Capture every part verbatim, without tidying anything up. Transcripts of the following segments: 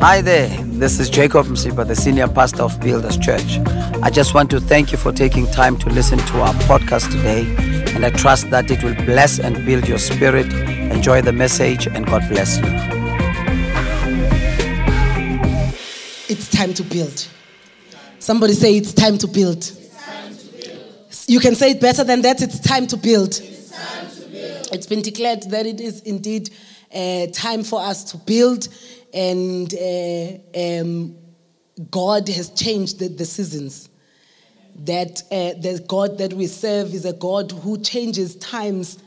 Hi there, this is Jacob Msiba, the senior pastor of Builders Church. I just want to thank you for taking time to listen to our podcast today, and I trust that it will bless and build your spirit. Enjoy the message, and God bless you. It's time to build. Somebody say, it's time to build. Time to build. You can say it better than that, it's time to build. It's, time to build. It's been declared that it is indeed uh, time for us to build. And uh, um, God has changed the, the seasons. That uh, the God that we serve is a God who changes times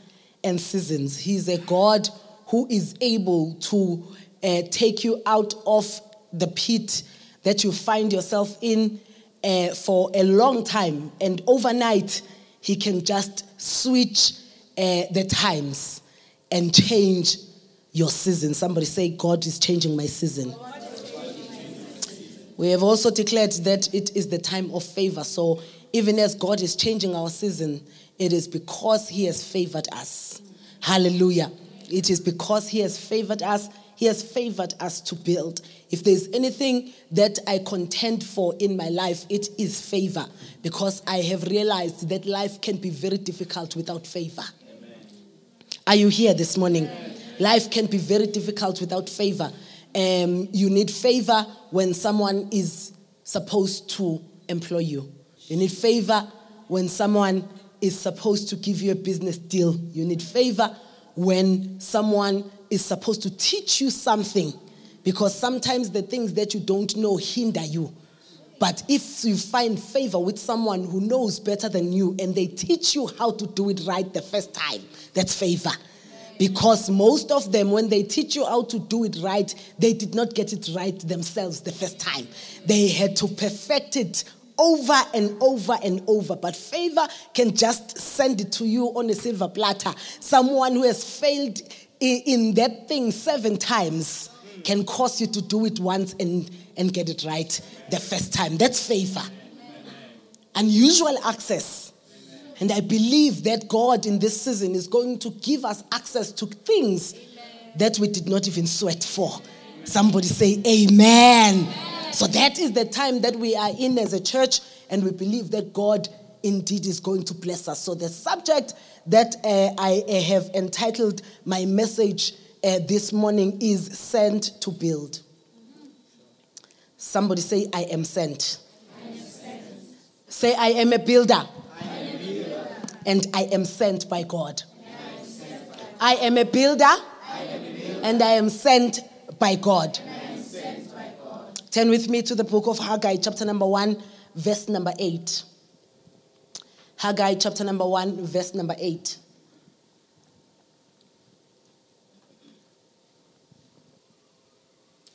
and seasons. He's a God who is able to uh, take you out of the pit that you find yourself in uh, for a long time. And overnight, he can just switch uh, the times and change your season. Somebody say, God is changing my season. We have also declared that it is the time of favor. So even as God is changing our season, it is because he has favored us. Hallelujah. It is because he has favored us. He has favored us to build. If there's anything that I contend for in my life, it is favor. Because I have realized that life can be very difficult without favor. Amen. Are you here this morning? Amen. Life can be very difficult without favor. Um, you need favor when someone is supposed to employ you. You need favor when someone is supposed to give you a business deal. You need favor when someone is supposed to teach you something, because sometimes the things that you don't know hinder you. But if you find favor with someone who knows better than you and they teach you how to do it right the first time, that's favor. Because most of them, when they teach you how to do it right, they did not get it right themselves the first time. They had to perfect it over and over and over. But favor can just send it to you on a silver platter. Someone who has failed in that thing seven times can cause you to do it once and, and get it right the first time. That's favor. Unusual access. And I believe that God in this season is going to give us access to things that we did not even sweat for. Somebody say amen. amen. So that is the time that we are in as a church, and we believe that God indeed is going to bless us. So the subject that uh, I uh, have entitled my message uh, this morning is sent to build. Somebody say I am sent. I am sent. Say I am a builder. And I am sent by God. I am a builder. And I am sent by God. Turn with me to the book of Haggai, chapter number one, verse number eight. Haggai, chapter number one, verse number eight.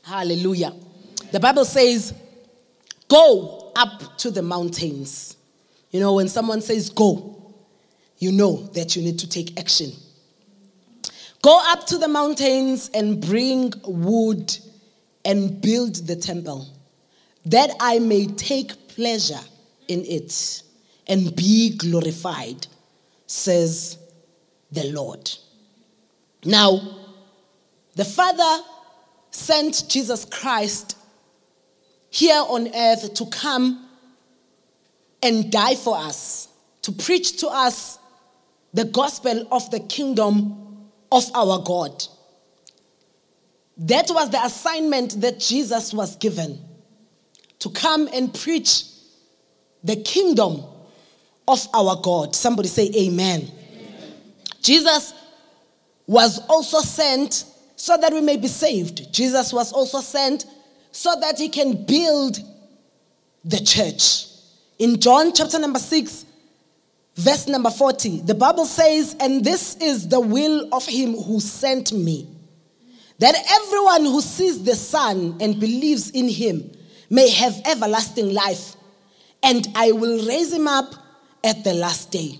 Hallelujah. The Bible says, go up to the mountains. You know, when someone says go, you know that you need to take action. Go up to the mountains and bring wood and build the temple, that I may take pleasure in it and be glorified, says the Lord. Now, the Father sent Jesus Christ here on earth to come and die for us, to preach to us the gospel of the kingdom of our God. That was the assignment that Jesus was given, to come and preach the kingdom of our God. Somebody say amen. Amen. Jesus was also sent so that we may be saved. Jesus was also sent so that he can build the church. In John chapter number six, verse number forty, the Bible says, and this is the will of him who sent me, that everyone who sees the Son and believes in him may have everlasting life, and I will raise him up at the last day.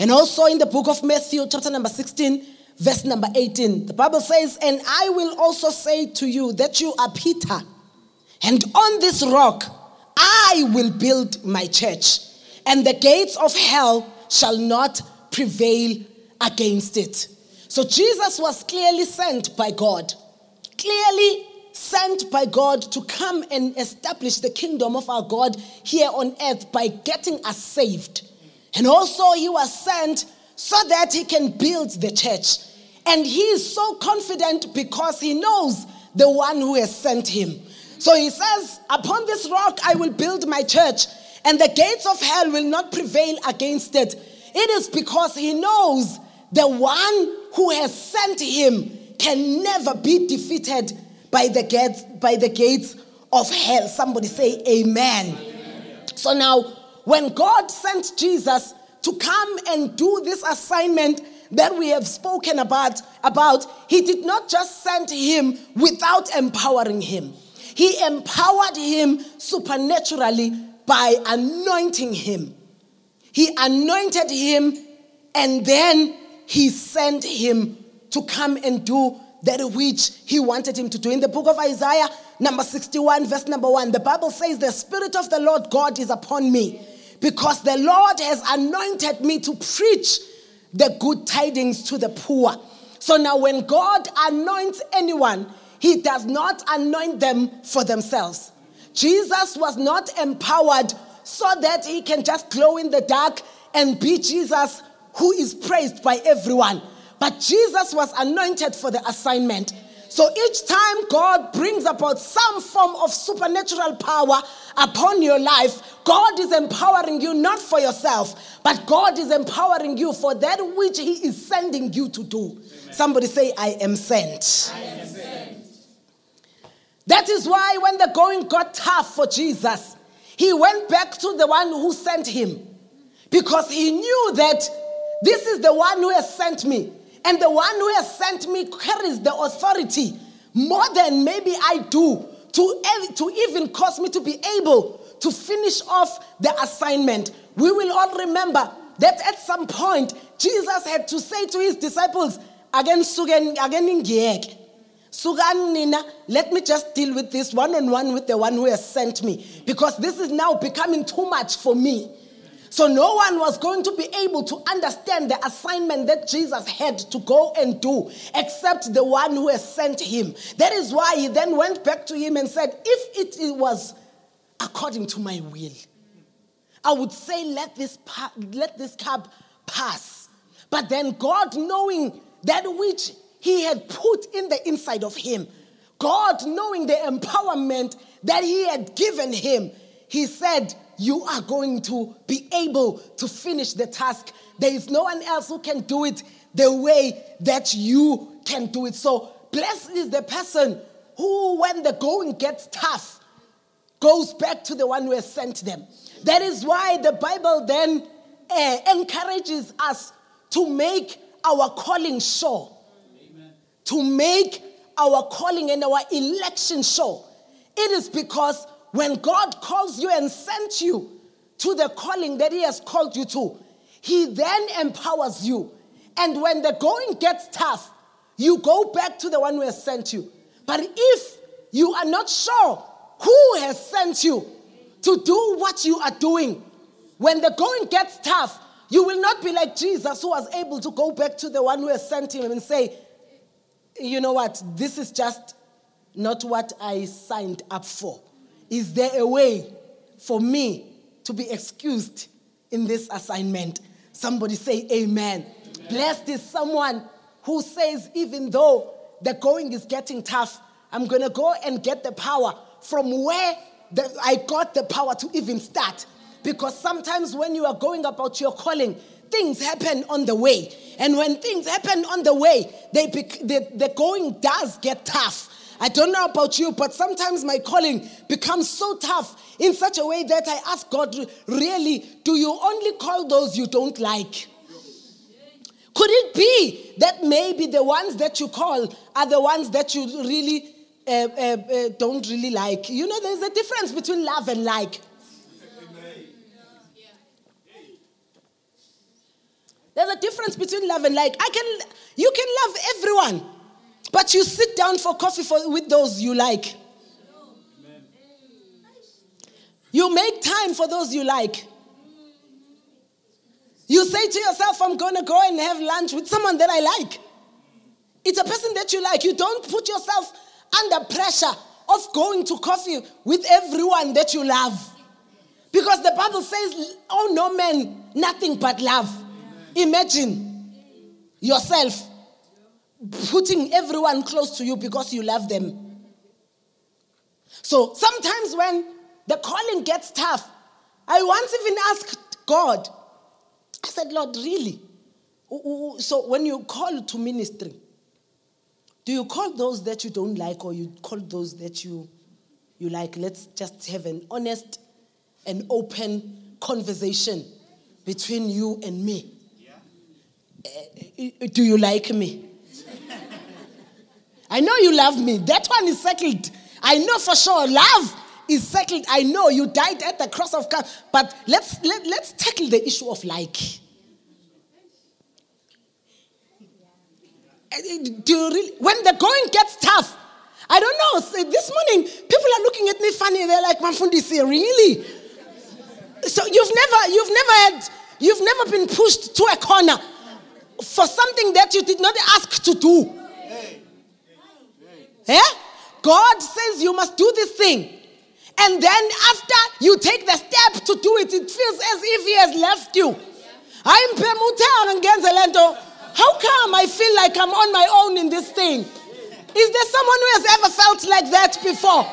And also in the book of Matthew, chapter number sixteen, verse number eighteen, the Bible says, and I will also say to you that you are Peter, and on this rock I will build my church. And the gates of hell shall not prevail against it. So Jesus was clearly sent by God, clearly sent by God to come and establish the kingdom of our God here on earth by getting us saved. And also he was sent so that he can build the church. And he is so confident because he knows the one who has sent him. So he says, upon this rock I will build my church, and the gates of hell will not prevail against it. It is because he knows the one who has sent him can never be defeated by the gates, by the gates of hell. Somebody say amen. Amen. So now, when God sent Jesus to come and do this assignment that we have spoken about, about, he did not just send him without empowering him. He empowered him supernaturally by anointing him. He anointed him, and then he sent him to come and do that which he wanted him to do. In the book of Isaiah, number sixty-one, verse number one, the Bible says, "The Spirit of the Lord God is upon me, because the Lord has anointed me to preach the good tidings to the poor." So now when God anoints anyone, he does not anoint them for themselves. Jesus was not empowered so that he can just glow in the dark and be Jesus who is praised by everyone. But Jesus was anointed for the assignment. So each time God brings about some form of supernatural power upon your life, God is empowering you not for yourself, but God is empowering you for that which he is sending you to do. Amen. Somebody say, I am sent. I am sent. That is why when the going got tough for Jesus, he went back to the one who sent him, because he knew that this is the one who has sent me. And the one who has sent me carries the authority more than maybe I do to, to even cause me to be able to finish off the assignment. We will all remember that at some point, Jesus had to say to his disciples, again, again, again, Sugan Nina, let me just deal with this one-on-one with the one who has sent me, because this is now becoming too much for me. So no one was going to be able to understand the assignment that Jesus had to go and do except the one who has sent him. That is why he then went back to him and said, if it was according to my will, I would say let this, pa- let this cup pass. But then God, knowing that which he had put in the inside of him, God knowing the empowerment that he had given him, he said, you are going to be able to finish the task. There is no one else who can do it the way that you can do it. So blessed is the person who, when the going gets tough, goes back to the one who has sent them. That is why the Bible then uh, encourages us to make our calling sure. Amen. To make our calling and our election sure. It is because when God calls you and sends you to the calling that he has called you to, he then empowers you. And when the going gets tough, you go back to the one who has sent you. But if you are not sure who has sent you to do what you are doing, when the going gets tough, you will not be like Jesus, who was able to go back to the one who has sent him and say, you know what, this is just not what I signed up for. Is there a way for me to be excused in this assignment? Somebody say amen. Amen. Blessed is someone who says, even though the going is getting tough, I'm going to go and get the power from where the, I got the power to even start. Because sometimes when you are going about your calling, things happen on the way. And when things happen on the way, they bec- the, the going does get tough. I don't know about you, but sometimes my calling becomes so tough in such a way that I ask God, really, do you only call those you don't like? Could it be that maybe the ones that you call are the ones that you really uh, uh, uh, don't really like? You know, there's a difference between love and like. There's a difference between love and like. I can, you can love everyone, but you sit down for coffee for, with those you like. Amen. You make time for those you like. You say to yourself, I'm going to go and have lunch with someone that I like. It's a person that you like. You don't put yourself under pressure of going to coffee with everyone that you love. Because the Bible says, oh no man, nothing but love. Amen. Imagine yourself putting everyone close to you because you love them. So sometimes when the calling gets tough, I once even asked God, I said, Lord, really? So when you call to ministry, do you call those that you don't like or you call those that you you like? Let's just have an honest and open conversation between you and me. Yeah. Uh, do you like me? I know you love me. That one is settled. I know for sure love is settled. I know you died at the cross of Calvary. But let's let, let's tackle the issue of like. Do you really, when the going gets tough, I don't know. So this morning, people are looking at me funny. They're like, Mfundisi, really? So you've never, you've never had, you've never been pushed to a corner for something that you did not ask to do. Hey. Hey. Yeah? God says you must do this thing. And then after you take the step to do it, it feels as if he has left you. I'm Pemuta Ngenzalento. How come I feel like I'm on my own in this thing? Is there someone who has ever felt like that before?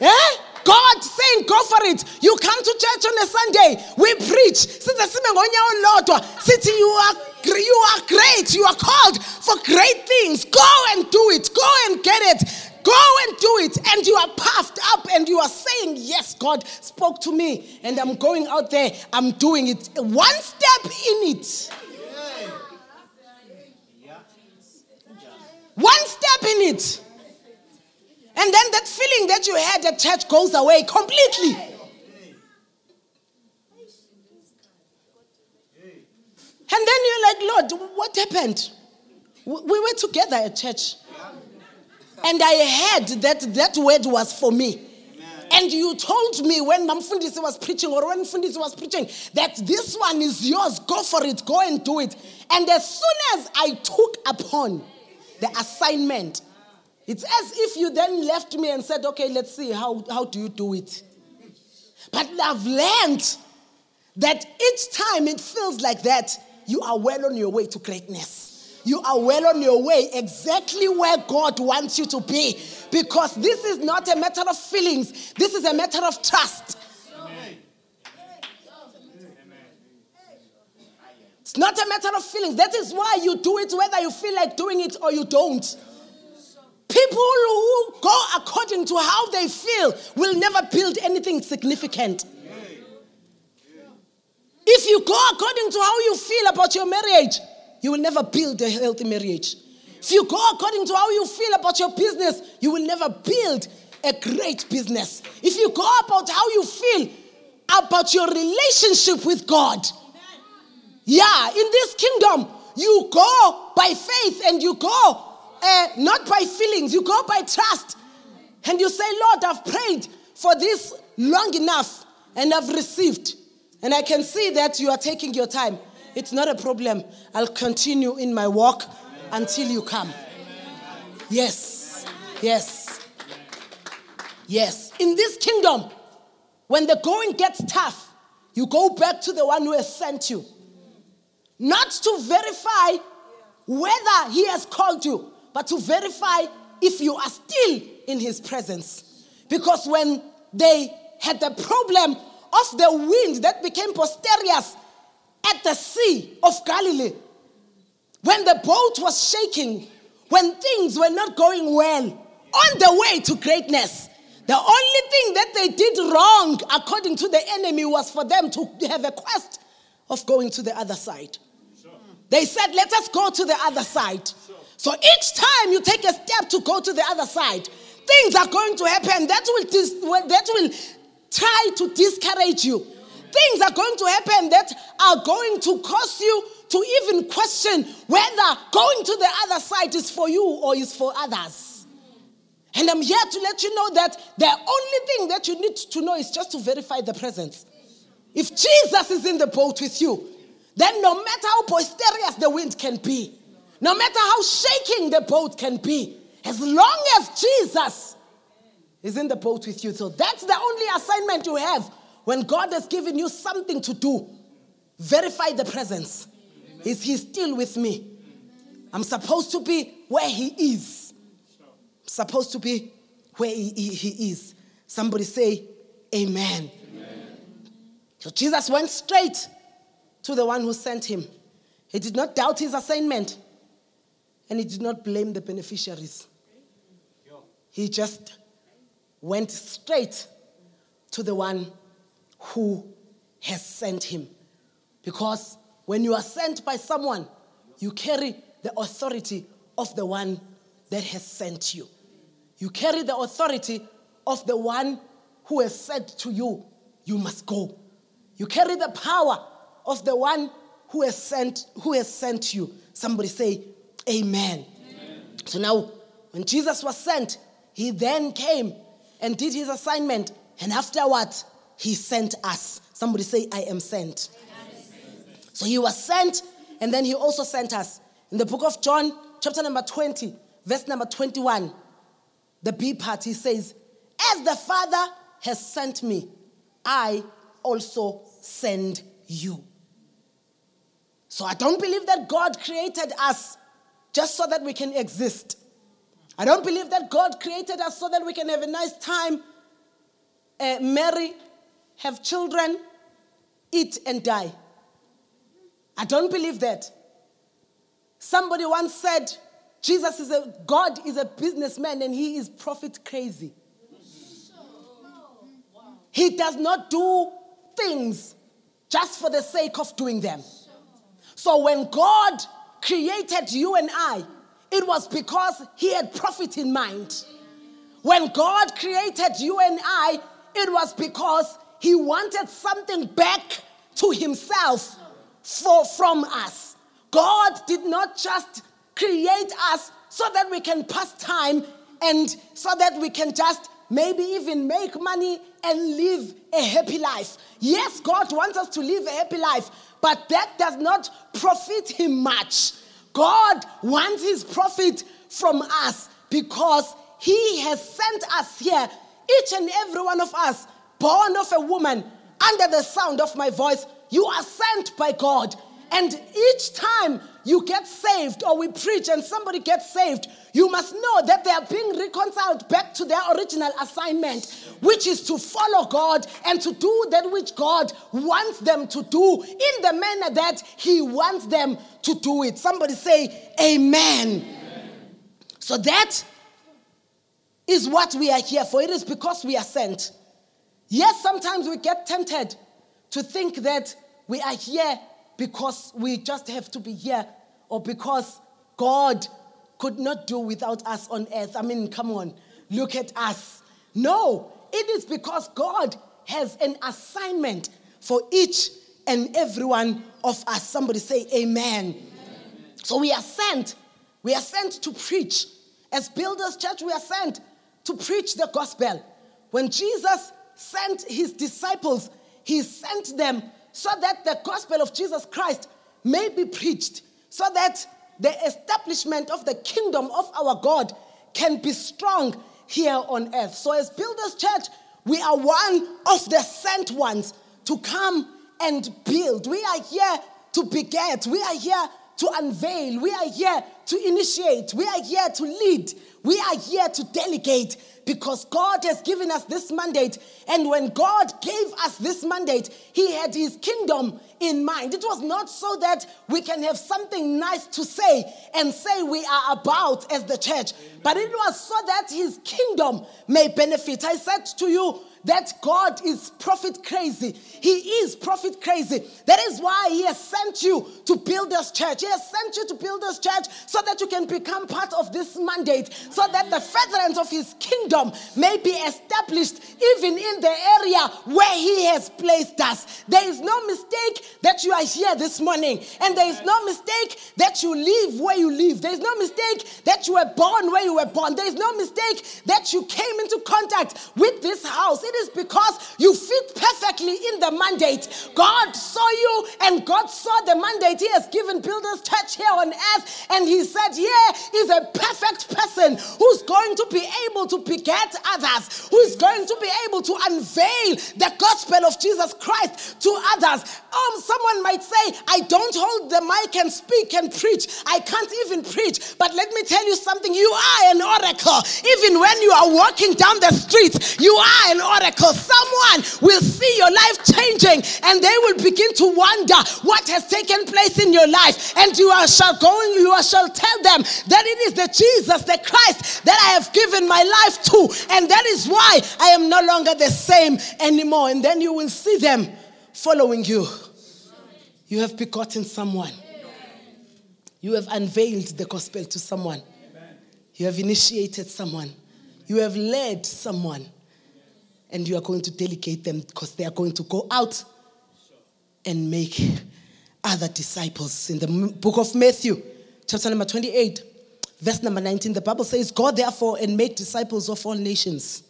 Eh? God saying, go for it. You come to church on a Sunday. We preach. You are, you are great. You are called for great things. Go and do it. Go and get it. Go and do it. And you are puffed up and you are saying, yes, God spoke to me. And I'm going out there. I'm doing it. One step in it. One step in it. And then that feeling that you had at church goes away completely. And then you're like, Lord, what happened? We were together at church. And I heard that that word was for me. And you told me when Mfundisi was preaching or when Mfundisi was preaching that this one is yours. Go for it. Go and do it. And as soon as I took upon the assignment, it's as if you then left me and said, okay, let's see, how, how do you do it? But I've learned that each time it feels like that, you are well on your way to greatness. You are well on your way exactly where God wants you to be. Because this is not a matter of feelings. This is a matter of trust. Amen. It's not a matter of feelings. That is why you do it whether you feel like doing it or you don't. People who go according to how they feel will never build anything significant. If you go according to how you feel about your marriage, you will never build a healthy marriage. If you go according to how you feel about your business, you will never build a great business. If you go about how you feel about your relationship with God, yeah, in this kingdom, you go by faith and you go uh, not by feelings. You go by trust. And you say, Lord, I've prayed for this long enough and I've received. And I can see that you are taking your time. It's not a problem. I'll continue in my walk until you come. Yes. Yes. Yes. In this kingdom, when the going gets tough, you go back to the one who has sent you. Not to verify whether he has called you, but to verify if you are still in his presence. Because when they had the problem of the wind that became posterious at the Sea of Galilee, when the boat was shaking, when things were not going well, on the way to greatness, the only thing that they did wrong, according to the enemy, was for them to have a quest of going to the other side. They said, let us go to the other side. So each time you take a step to go to the other side, things are going to happen that will dis- that will try to discourage you. Things are going to happen that are going to cause you to even question whether going to the other side is for you or is for others. And I'm here to let you know that the only thing that you need to know is just to verify the presence. If Jesus is in the boat with you, then no matter how boisterous the wind can be, no matter how shaking the boat can be, as long as Jesus He's in the boat with you. So that's the only assignment you have. When God has given you something to do, verify the presence. Amen. Is he still with me? Amen. I'm supposed to be where he is. I'm supposed to be where he, he is. Somebody say, amen. Amen. So Jesus went straight to the one who sent him. He did not doubt his assignment. And he did not blame the beneficiaries. He just went straight to the one who has sent him. Because when you are sent by someone, you carry the authority of the one that has sent you. You carry the authority of the one who has said to you, you must go. You carry the power of the one who has sent, who has sent you. Somebody say, amen. Amen. So now, when Jesus was sent, he then came and did his assignment. And afterward, he sent us. Somebody say, I am sent. I am sent. So he was sent, and then he also sent us. In the book of John, chapter number twenty, verse number twenty-one, the B part, he says, as the Father has sent me, I also send you. So I don't believe that God created us just so that we can exist. I don't believe that God created us so that we can have a nice time, uh, marry, have children, eat and die. I don't believe that. Somebody once said, Jesus is a, God is a businessman and he is profit crazy. He does not do things just for the sake of doing them. So when God created you and I, it was because he had profit in mind. When God created you and I, it was because he wanted something back to himself for, from us. God did not just create us so that we can pass time and so that we can just maybe even make money and live a happy life. Yes, God wants us to live a happy life, but that does not profit him much. God wants his profit from us because he has sent us here, each and every one of us, born of a woman, under the sound of my voice. You are sent by God. And each time you get saved or we preach and somebody gets saved, you must know that they are being reconciled back to their original assignment, which is to follow God and to do that which God wants them to do in the manner that he wants them to do it. Somebody say, amen. Amen. So that is what we are here for. It is because we are sent. Yes, sometimes we get tempted to think that we are here because we just have to be here, or because God could not do without us on earth. I mean, come on, look at us. No, it is because God has an assignment for each and every one of us. Somebody say amen. Amen. So we are sent. We are sent to preach. As Builders Church, we are sent to preach the gospel. When Jesus sent his disciples, he sent them so that the gospel of Jesus Christ may be preached, so that the establishment of the kingdom of our God can be strong here on earth. So as Builders Church, we are one of the sent ones to come and build. We are here to beget. We are here to unveil. We are here to initiate. We are here to lead. We are here to delegate, because God has given us this mandate. And when God gave us this mandate, he had his kingdom in mind. It was not so that we can have something nice to say and say we are about as the church, but it was so that his kingdom may benefit. I said to you that God is profit crazy. He is profit crazy. That is why he has sent you to build this church. He has sent you to build this church so that you can become part of this mandate, so that the furtherance of his kingdom may be established even in the area where he has placed us. There is no mistake that you are here this morning, and there is no mistake that you live where you live. There is no mistake that you were born where you were born. There is no mistake that you came into contact with this house. It is because you fit perfect perfectly in the mandate. God saw you, and God saw the mandate He has given Builders Church here on earth, and He said, yeah, is a perfect person who's going to be able to beget others, who's going to be able to unveil the gospel of Jesus Christ to others. Um, someone might say, I don't hold the mic and speak and preach. I can't even preach. But let me tell you something. You are an oracle. Even when you are walking down the street, you are an oracle. Someone will see your life changing, and they will begin to wonder what has taken place in your life. And you are shall go and you are shall tell them that it is the Jesus, the Christ that I have given my life to. And that is why I am no longer the same anymore. And then you will see them following you. You have begotten someone. You have unveiled the gospel to someone. You have initiated someone. You have led someone. And you are going to delegate them, because they are going to go out and make other disciples. In the book of Matthew, chapter number twenty-eight, verse number nineteen, the Bible says, "Go therefore and make disciples of all nations,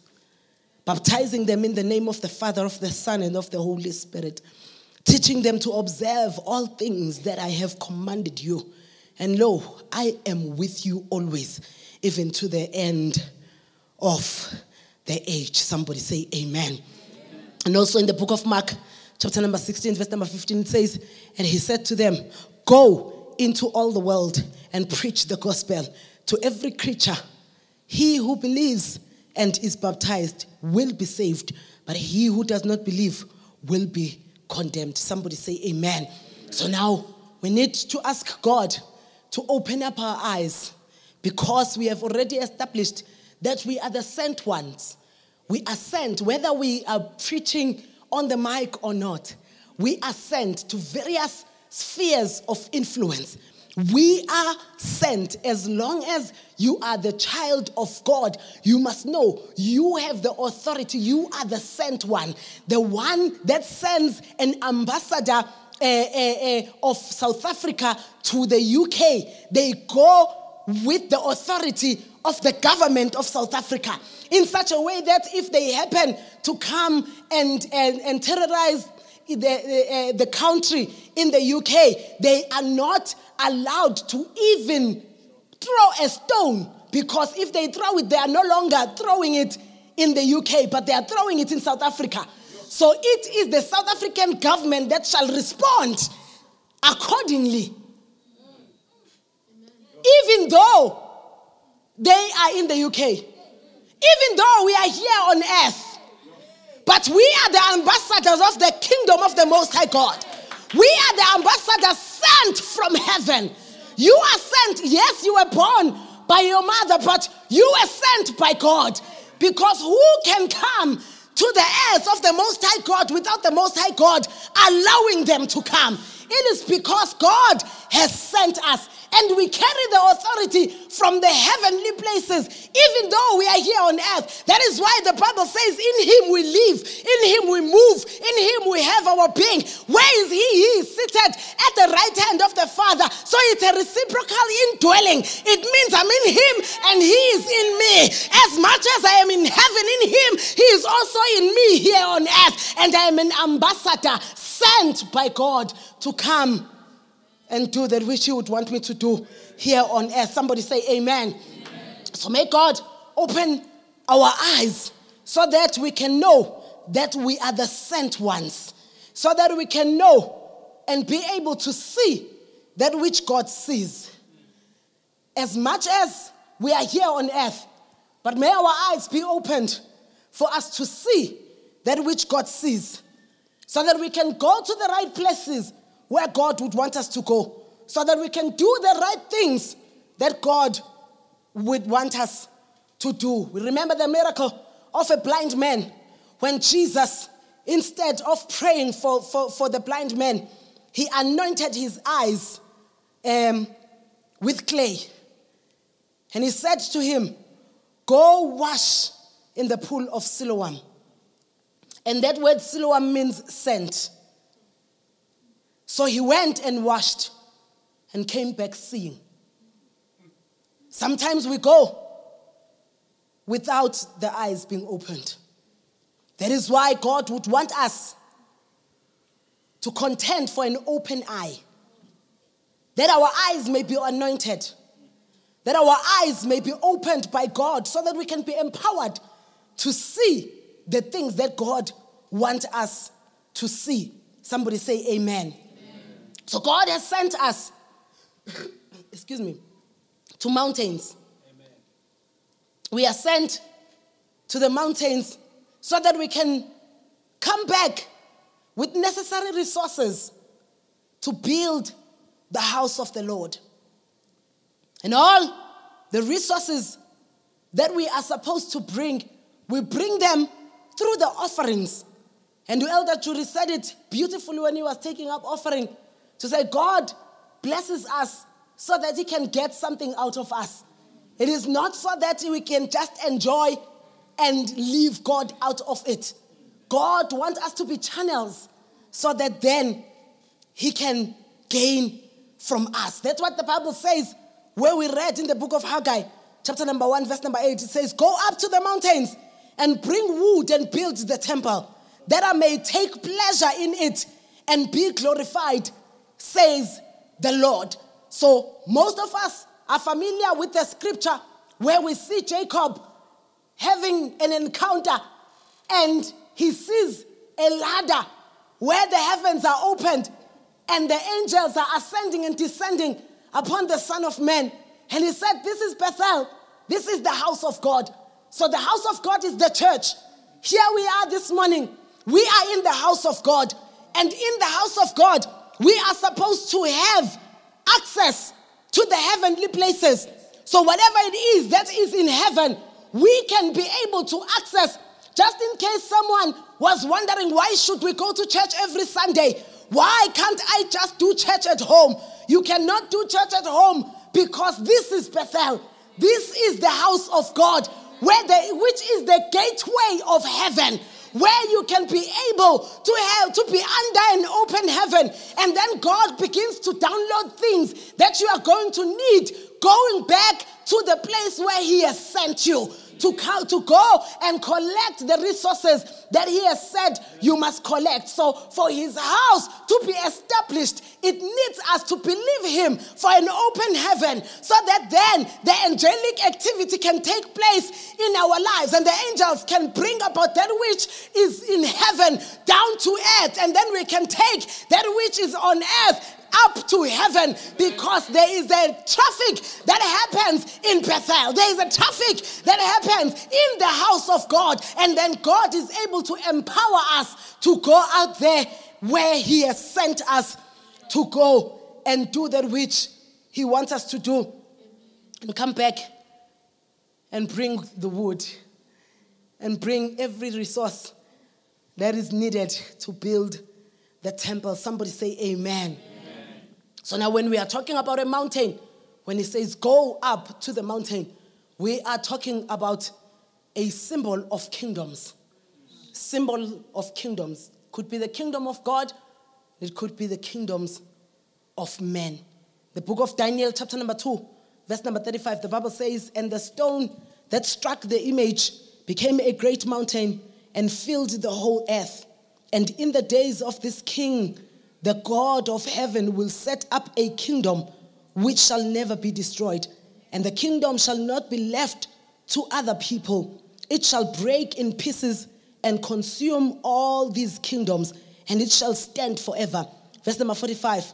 baptizing them in the name of the Father, of the Son, and of the Holy Spirit, teaching them to observe all things that I have commanded you. And lo, I am with you always, even to the end of the age." Somebody say amen. Amen. And also in the book of Mark, chapter number sixteen, verse number fifteen, it says, "And he said to them, go into all the world and preach the gospel to every creature. He who believes and is baptized will be saved, but he who does not believe will be condemned." Somebody say amen. Amen. So now we need to ask God to open up our eyes, because we have already established that we are the sent ones. We are sent, whether we are preaching on the mic or not. We are sent to various spheres of influence. We are sent. As long as you are the child of God, you must know you have the authority. You are the sent one, the one that sends an ambassador Uh, uh, uh, of South Africa to the U K. They go with the authority of the government of South Africa in such a way that if they happen to come and, and, and terrorize the, uh, the country in the U K, they are not allowed to even throw a stone, because if they throw it, they are no longer throwing it in the U K, but they are throwing it in South Africa. So it is the South African government that shall respond accordingly. Even though they are in the U K, even though we are here on earth, but we are the ambassadors of the kingdom of the Most High God. We are the ambassadors sent from heaven. You are sent. Yes, you were born by your mother, but you were sent by God, because who can come to the earth of the Most High God without the Most High God allowing them to come? It is because God has sent us, and we carry the authority from the heavenly places, even though we are here on earth. That is why the Bible says, in Him we live, in Him we move, in Him we have our being. Where is He? He is seated at the right hand of the Father. So it's a reciprocal indwelling. It means I'm in Him and He is in me. As much as I am in heaven in Him, He is also in me here on earth. And I am an ambassador sent by God to come and do that which He would want me to do here on earth. Somebody say amen. Amen. So may God open our eyes so that we can know that we are the sent ones, so that we can know and be able to see that which God sees. As much as we are here on earth, but may our eyes be opened for us to see that which God sees, so that we can go to the right places where God would want us to go, so that we can do the right things that God would want us to do. We remember the miracle of a blind man, when Jesus, instead of praying for, for, for the blind man, He anointed his eyes um, with clay. And He said to him, "Go wash in the pool of Siloam." And that word Siloam means sent. So he went and washed and came back seeing. Sometimes we go without the eyes being opened. That is why God would want us to contend for an open eye, that our eyes may be anointed, that our eyes may be opened by God so that we can be empowered to see the things that God wants us to see. Somebody say amen. Amen. So God has sent us, excuse me, to mountains. Amen. We are sent to the mountains so that we can come back with necessary resources to build the house of the Lord. And all the resources that we are supposed to bring, we bring them through the offerings. And the Elder Judy said it beautifully when he was taking up offering, to say God blesses us so that he can get something out of us. It is not so that we can just enjoy and leave God out of it. God wants us to be channels so that then he can gain from us. That's what the Bible says, where we read in the book of Haggai, chapter number one, verse number eight. It says, go up to the mountains and bring wood and build the temple, that I may take pleasure in it and be glorified, says the Lord. So most of us are familiar with the scripture where we see Jacob having an encounter, and he sees a ladder where the heavens are opened and the angels are ascending and descending upon the Son of Man. And he said, this is Bethel. This is the house of God. So the house of God is the church. Here we are this morning. We are in the house of God. And in the house of God, we are supposed to have access to the heavenly places. So whatever it is that is in heaven, we can be able to access. Just in case someone was wondering, why should we go to church every Sunday? Why can't I just do church at home? You cannot do church at home because this is Bethel. This is the house of God, where the, which is the gateway of heaven, where you can be able to have, to be under an open heaven. And then God begins to download things that you are going to need, going back to the place where he has sent you to come, to go and collect the resources that he has said you must collect. So for his house to be established, it needs us to believe him for an open heaven, so that then the angelic activity can take place in our lives, and the angels can bring about that which is in heaven down to earth, and then we can take that which is on earth up to heaven, because there is a traffic that happens in Bethel. There is a traffic that happens in the house of God. And then God is able to empower us to go out there where he has sent us to go and do that which he wants us to do. And come back and bring the wood and bring every resource that is needed to build the temple. Somebody say amen. So now when we are talking about a mountain, when it says go up to the mountain, we are talking about a symbol of kingdoms. Symbol of kingdoms. Could be the kingdom of God. It could be the kingdoms of men. The book of Daniel, chapter number two, verse number thirty-five, the Bible says, and the stone that struck the image became a great mountain and filled the whole earth. And in the days of this king, the God of heaven will set up a kingdom which shall never be destroyed, and the kingdom shall not be left to other people. It shall break in pieces and consume all these kingdoms, and it shall stand forever. Verse number forty-five.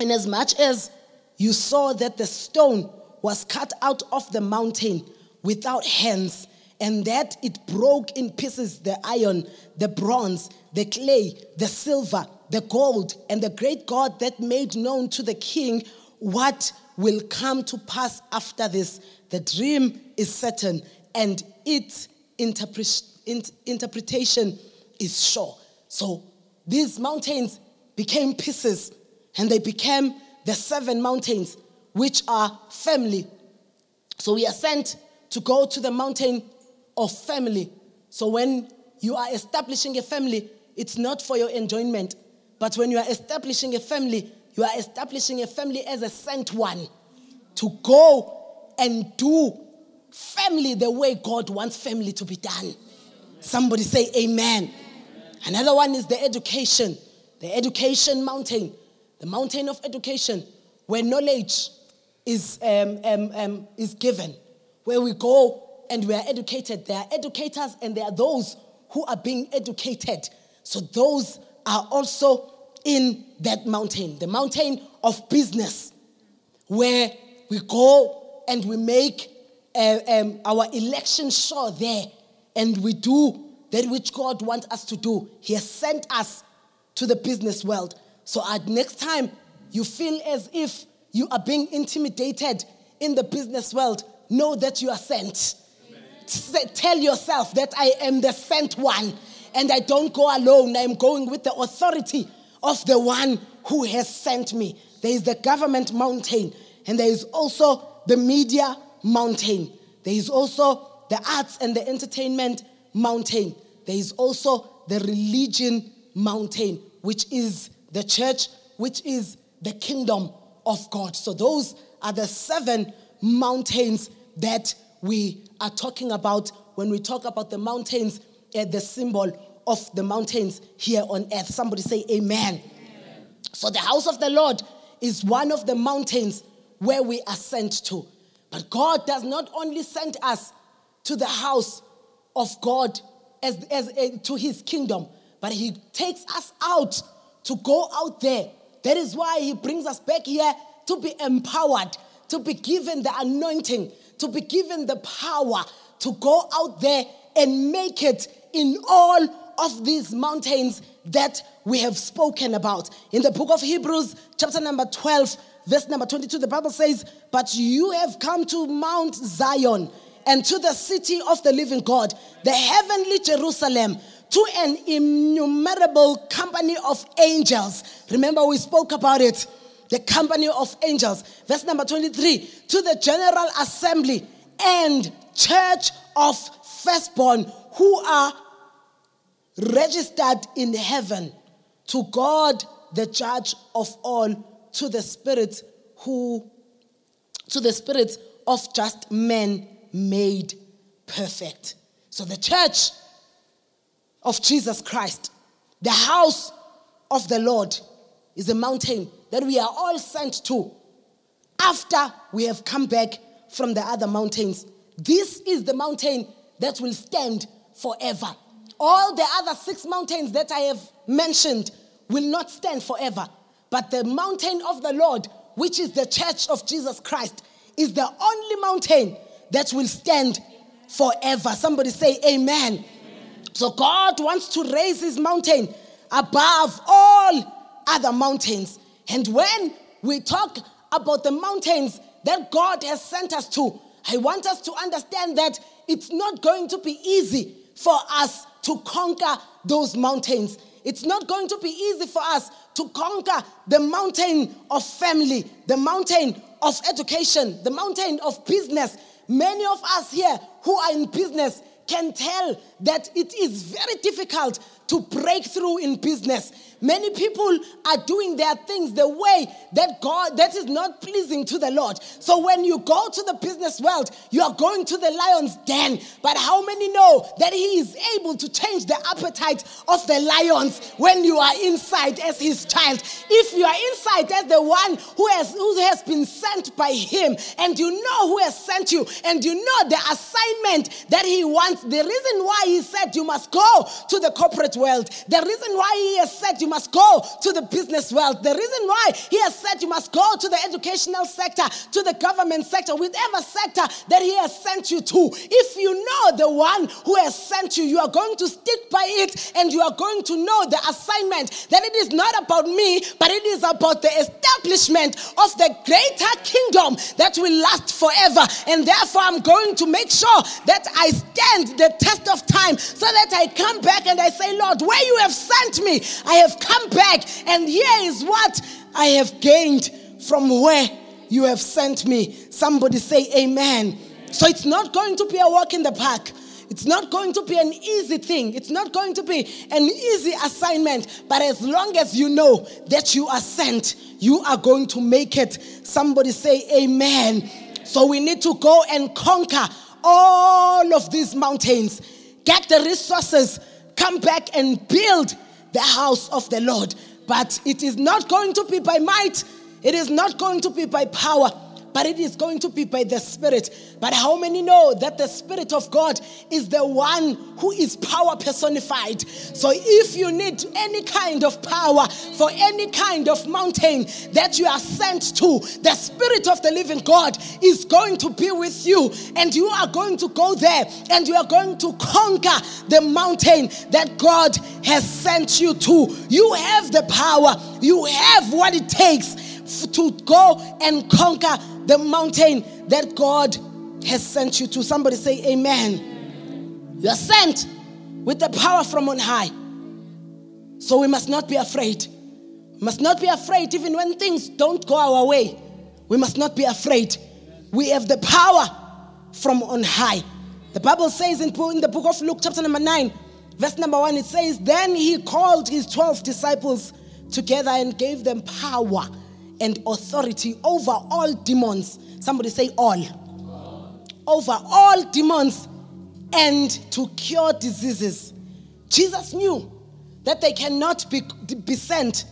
And as much as you saw that the stone was cut out of the mountain without hands, and that it broke in pieces the iron, the bronze, the clay, the silver, the gold, and the great God that made known to the king what will come to pass after this. The dream is certain, and its interpretation is sure. So these mountains became pieces, and they became the seven mountains, which are family. So we are sent to go to the mountain of family. So when you are establishing a family, it's not for your enjoyment. But when you are establishing a family, you are establishing a family as a sent one to go and do family the way God wants family to be done. Somebody say amen. Amen. Another one is the education. the education mountain, the mountain of education, where knowledge is um, um, um, is given, where we go and we are educated. There are educators and there are those who are being educated. So those are also in that mountain, the mountain of business, where we go and we make uh, um, our election sure there, and we do that which God wants us to do. He has sent us to the business world. So at next time you feel as if you are being intimidated in the business world, know that you are sent. Amen. Tell yourself that I am the sent one, and I don't go alone. I am going with the authority of the one who has sent me. There is the government mountain, and there is also the media mountain. There is also the arts and the entertainment mountain. There is also the religion mountain, which is the church, which is the kingdom of God. So those are the seven mountains that we are talking about when we talk about the mountains, uh, the symbol of the mountains here on earth. Somebody say amen. Amen. So the house of the Lord is one of the mountains where we are sent to. But God does not only send us to the house of God, as, as uh, to his kingdom, but he takes us out to go out there. That is why he brings us back here to be empowered, to be given the anointing, to be given the power to go out there and make it in all of these mountains that we have spoken about. In the book of Hebrews, chapter number twelve, verse number twenty-two, the Bible says, "But you have come to Mount Zion and to the city of the living God, the heavenly Jerusalem, to an innumerable company of angels." Remember, we spoke about it, the company of angels. Verse number twenty-three, "To the general assembly and church of firstborn who are registered in heaven, to God the judge of all, to the spirit who, to the spirit of just men made perfect." So the church of Jesus Christ, the house of the Lord, is a mountain that we are all sent to after we have come back from the other mountains. This is the mountain that will stand forever. All the other six mountains that I have mentioned will not stand forever. But the mountain of the Lord, which is the church of Jesus Christ, is the only mountain that will stand forever. Somebody say amen. Amen. So God wants to raise his mountain above all other mountains. And when we talk about the mountains that God has sent us to, I want us to understand that it's not going to be easy for us to conquer those mountains. It's not going to be easy for us to conquer the mountain of family, the mountain of education, the mountain of business. Many of us here who are in business can tell that it is very difficult to break through in business. Many people are doing their things the way that God, that is not pleasing to the Lord. So when you go to the business world, you are going to the lion's den. But how many know that he is able to change the appetite of the lions when you are inside as his child? If you are inside as the one who has, who has been sent by him, and you know who has sent you, and you know the assignment that he wants, the reason why he said you must go to the corporate world, the reason why he has said you must go to the business world, the reason why he has said you must go to the educational sector, to the government sector, whichever sector that he has sent you to. If you know the one who has sent you, you are going to stick by it, and you are going to know the assignment, that it is not about me, but it is about the establishment of the greater kingdom that will last forever. And therefore I'm going to make sure that I stand the test of time, so that I come back and I say, "Lord, where you have sent me, I have come back, and here is what I have gained from where you have sent me." Somebody say amen. Amen. So it's not going to be a walk in the park. It's not going to be an easy thing. It's not going to be an easy assignment. But as long as you know that you are sent, you are going to make it. Somebody say amen. Amen. So we need to go and conquer all of these mountains. Get the resources. Come back and build the house of the Lord. But it is not going to be by might. It is not going to be by power. But it is going to be by the Spirit. But how many know that the Spirit of God is the one who is power personified? So if you need any kind of power for any kind of mountain that you are sent to, the Spirit of the living God is going to be with you. And you are going to go there and you are going to conquer the mountain that God has sent you to. You have the power. You have what it takes to go and conquer the mountain that God has sent you to. Somebody say amen. You are sent with the power from on high. So we must not be afraid. We must not be afraid even when things don't go our way. We must not be afraid. We have the power from on high. The Bible says in the book of Luke chapter number nine, verse number one, it says, "Then he called his twelve disciples together and gave them power and authority over all demons." Somebody say all. all. Over all demons and to cure diseases. Jesus knew that they cannot be, be sent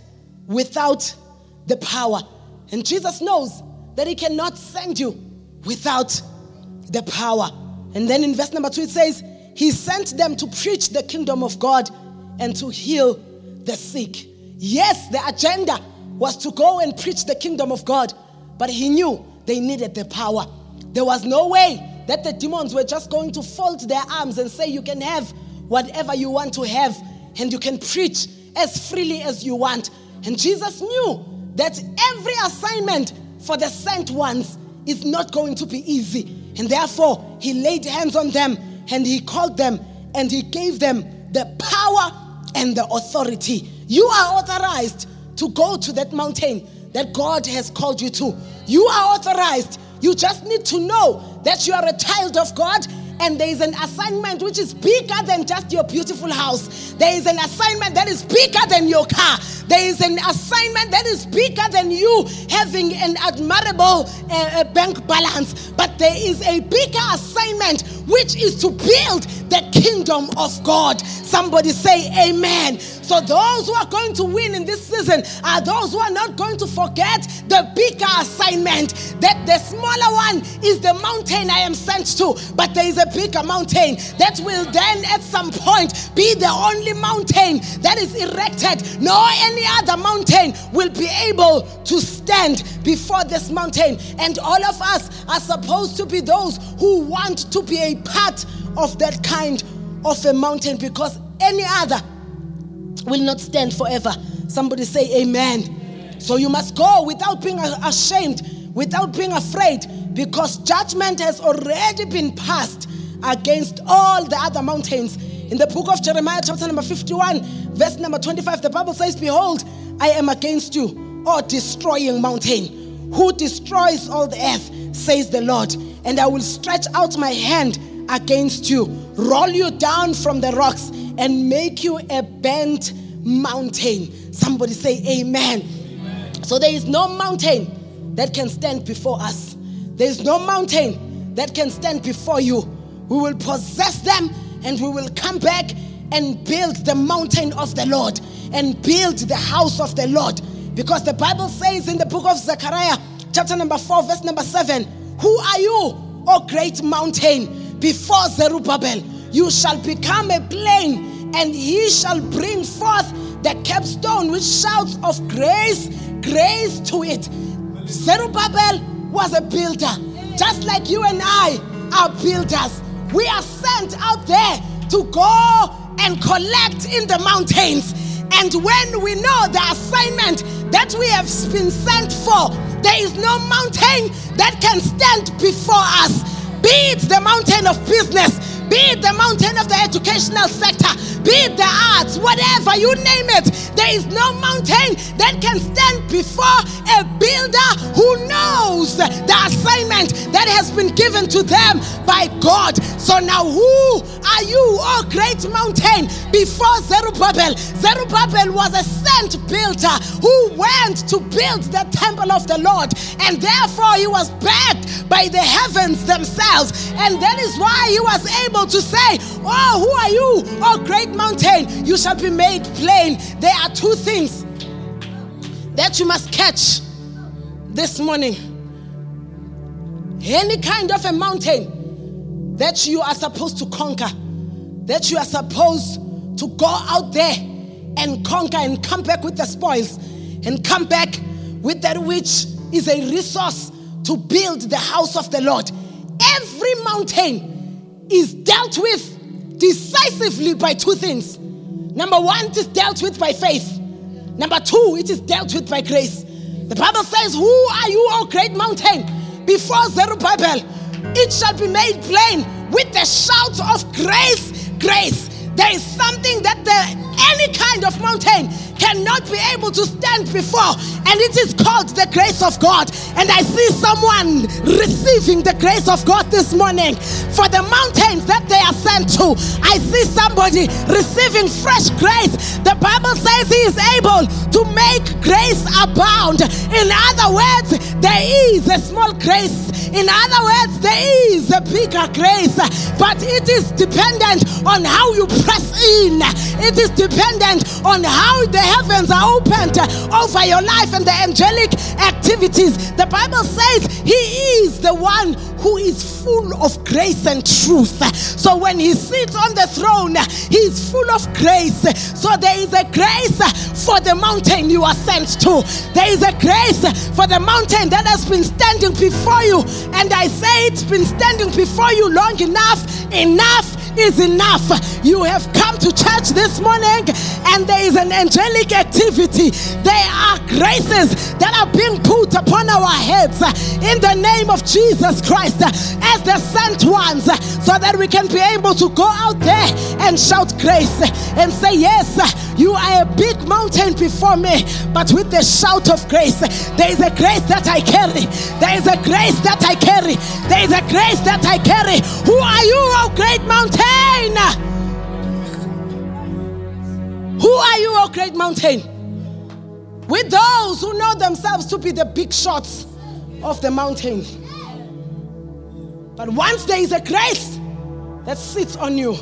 without the power. And Jesus knows that he cannot send you without the power. And then in verse number two it says, "He sent them to preach the kingdom of God and to heal the sick." Yes, the agenda was to go and preach the kingdom of God, but he knew they needed the power. There was no way that the demons were just going to fold their arms and say, "You can have whatever you want to have and you can preach as freely as you want." And Jesus knew that every assignment for the sent ones is not going to be easy. And therefore, he laid hands on them and he called them and he gave them the power and the authority. You are authorized to go to that mountain that God has called you to. You are authorized. You just need to know that you are a child of God and there is an assignment which is bigger than just your beautiful house. There is an assignment that is bigger than your car. There is an assignment that is bigger than you having an admirable uh, bank balance. But there is a bigger assignment which is to build the kingdom of God. Somebody say amen. So those who are going to win in this season are those who are not going to forget the bigger assignment. That the smaller one is the mountain I am sent to, but there is a bigger mountain that will then at some point be the only mountain that is erected. No any other mountain will be able to stand before this mountain. And all of us are supposed to be those who want to be a part of that kind of a mountain, because any other will not stand forever. Somebody say amen. Amen. So you must go without being ashamed, without being afraid, because judgment has already been passed against all the other mountains. In the book of Jeremiah chapter number fifty-one, verse number twenty-five, the Bible says, "Behold, I am against you, O destroying mountain, who destroys all the earth, says the Lord. And I will stretch out my hand against you, roll you down from the rocks, and make you a bent mountain." Somebody say amen. Amen. So there is no mountain that can stand before us. There is no mountain that can stand before you. We will possess them and we will come back and build the mountain of the Lord and build the house of the Lord. Because the Bible says in the book of Zechariah, chapter number four, verse number seven, "Who are you, O great mountain? Before Zerubbabel, you shall become a plain, and he shall bring forth the capstone with shouts of grace, grace to it." Zerubbabel was a builder, just like you and I are builders. We are sent out there to go and collect in the mountains. And when we know the assignment that we have been sent for, there is no mountain that can stand before us. Be it the mountain of business, be it the mountain of the educational sector, be it the arts, whatever, you name it. There is no mountain that can stand before a builder who knows the assignment that has been given to them by God. So now, who are you, O great mountain, before Zerubbabel? Zerubbabel was a sent builder who went to build the temple of the Lord, and therefore he was backed by the heavens themselves. And that is why he was able to say, "Oh, who are you, O great mountain? You shall be made plain." There are two things that you must catch this morning. Any kind of a mountain that you are supposed to conquer, that you are supposed to go out there and conquer and come back with the spoils and come back with that which is a resource to build the house of the Lord. Every mountain is dealt with decisively by two things. Number one, it is dealt with by faith. Number two, it is dealt with by grace. The Bible says, who are you, O great mountain? Before Zerubbabel, it shall be made plain with the shout of grace, grace. There is something that the, any kind of mountain cannot be able to stand before, and it is called the grace of God. And I see someone receiving the grace of God this morning for the mountains that they are sent to. I see somebody receiving fresh grace. The Bible says he is able to make grace abound. In other words, there is a small grace. In other words, there is a bigger grace, but it is dependent on how you press in. It is dependent on how the heavens are opened over your life and the angelic activities. The Bible says he is the one who is full of grace and truth. So when he sits on the throne, he is full of grace. So there is a grace for the mountain you are sent to. There is a grace for the mountain that has been standing before you. And I say it's been standing before you long enough. Enough is enough. You have come to church this morning and there is an angelic activity. There are graces that are being put upon our heads in the name of Jesus Christ as the sent ones, so that we can be able to go out there and shout grace and say, yes, you are a big mountain before me, but with the shout of grace. There is a grace that I carry. There is a grace that I carry. There is a grace that I carry. Who are you, O great mountain? Who are you, O great mountain? With those who know themselves to be the big shots of the mountain. But once there is a grace that sits on you,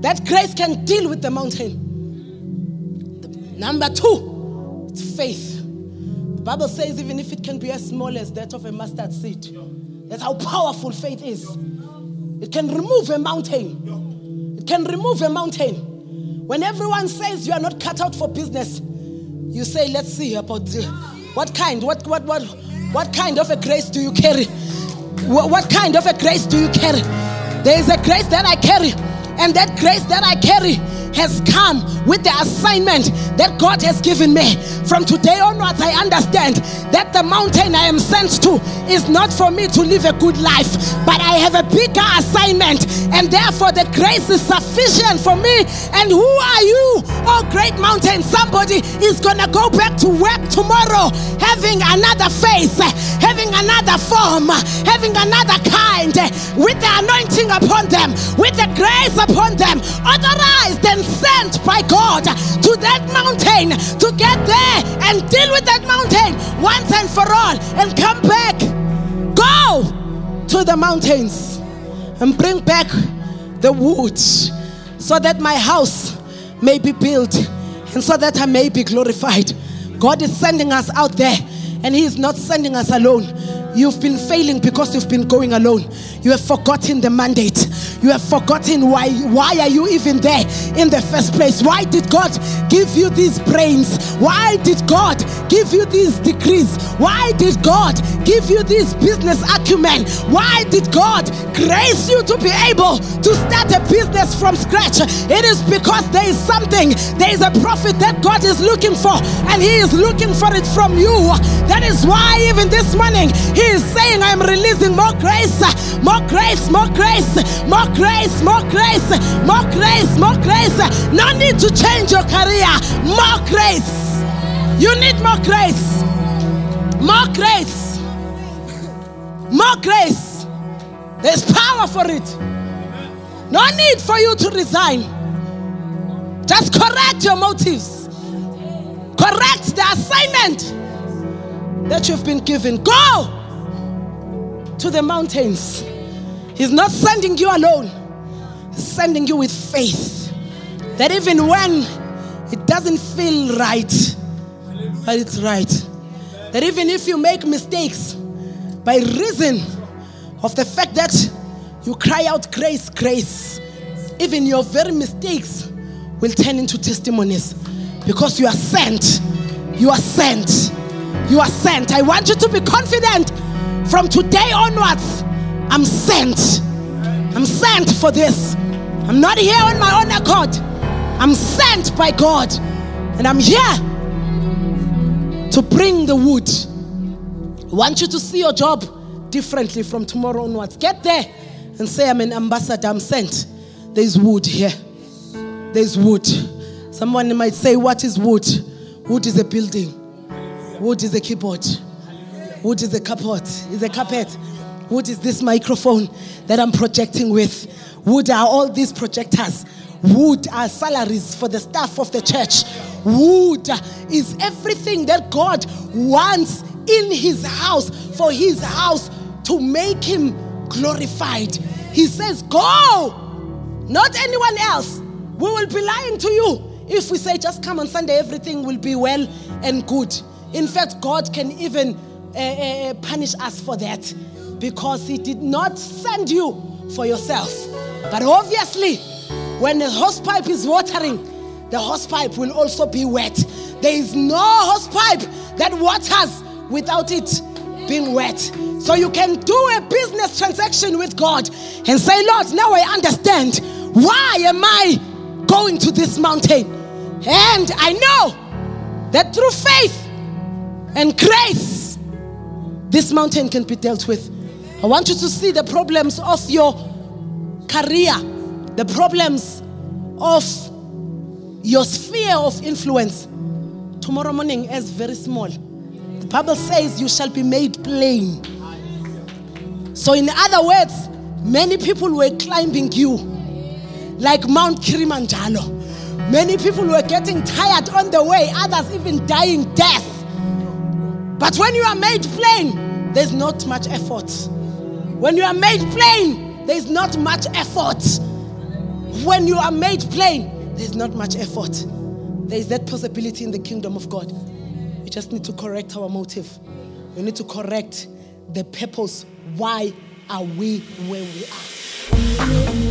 that grace can deal with the mountain. Number two, it's faith. The Bible says even if it can be as small as that of a mustard seed, that's how powerful faith is. It can remove a mountain. It can remove a mountain. When everyone says you are not cut out for business, you say, let's see about the, what kind, what, what, what, what kind of a grace do you carry? What, what kind of a grace do you carry? There is a grace that I carry, and that grace that I carry has come with the assignment that God has given me. From today onwards, I understand that the mountain I am sent to is not for me to live a good life, but I have a bigger assignment, and therefore the grace is sufficient for me. And who are you, oh great mountain? Somebody is gonna go back to work tomorrow having another face, having another form, having another kind, with the anointing upon them, with the grace upon them, authorized and sent by God to that mountain to get there and deal with that mountain once and for all and come back. Go to the mountains and bring back the wood so that my house may be built and so that I may be glorified. God is sending us out there, and he is not sending us alone. You've been failing because you've been going alone. You have forgotten the mandate. You have forgotten why. Why are you even there in the first place? Why did God give you these brains? Why did God give you these degrees? Why did God give you this business acumen? Why did God grace you to be able to start a business from scratch? It is because there is something, there is a profit that God is looking for, and he is looking for it from you. That is why even this morning, he is saying, I'm releasing more grace, more grace, more grace, more grace, more grace, more grace, more grace. No need to change your career. More grace. You need more grace. More grace. More grace. There's power for it. No need for you to resign. Just correct your motives. Correct the assignment that you've been given. Go to the mountains. He's not sending you alone. He's sending you with faith. That even when it doesn't feel right, but it's right. That even if you make mistakes, by reason of the fact that you cry out grace, grace, even your very mistakes will turn into testimonies, because you are sent. You are sent. You are sent. I want you to be confident from today onwards. I'm sent. I'm sent for this. I'm not here on my own accord. I'm sent by God. And I'm here to bring the wood. I want you to see your job differently from tomorrow onwards. Get there and say, I'm an ambassador. I'm sent. There's wood here. There's wood. Someone might say, what is wood? Wood is a building. Wood is a keyboard. Wood is a carpet. Is a carpet. Wood is this microphone that I'm projecting with. Wood are all these projectors. Wood are salaries for the staff of the church. Wood is everything that God wants in his house, for his house to make him glorified. He says, go, not anyone else. We will be lying to you if we say, just come on Sunday, everything will be well and good. In fact, God can even uh, uh, punish us for that, because he did not send you for yourself. But obviously, when the hosepipe is watering, the hosepipe will also be wet. There is no hosepipe that waters without it being wet. So you can do a business transaction with God and say, Lord, now I understand why am I going to this mountain. And I know that through faith and grace, this mountain can be dealt with. I want you to see the problems of your career, the problems of your sphere of influence tomorrow morning as very small. The Bible says you shall be made plain. So in other words, many people were climbing you like Mount Kilimanjaro. Many people were getting tired on the way, others even dying death. But when you are made plain, there's not much effort. When you are made plain, there's not much effort. When you are made plain, there's not much effort. There is that possibility in the kingdom of God. We just need to correct our motive. We need to correct the purpose. Why are we where we are?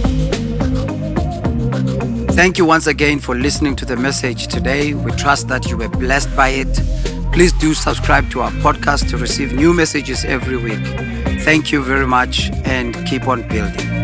Thank you once again for listening to the message today. We trust that you were blessed by it. Please do subscribe to our podcast to receive new messages every week. Thank you very much, and keep on building.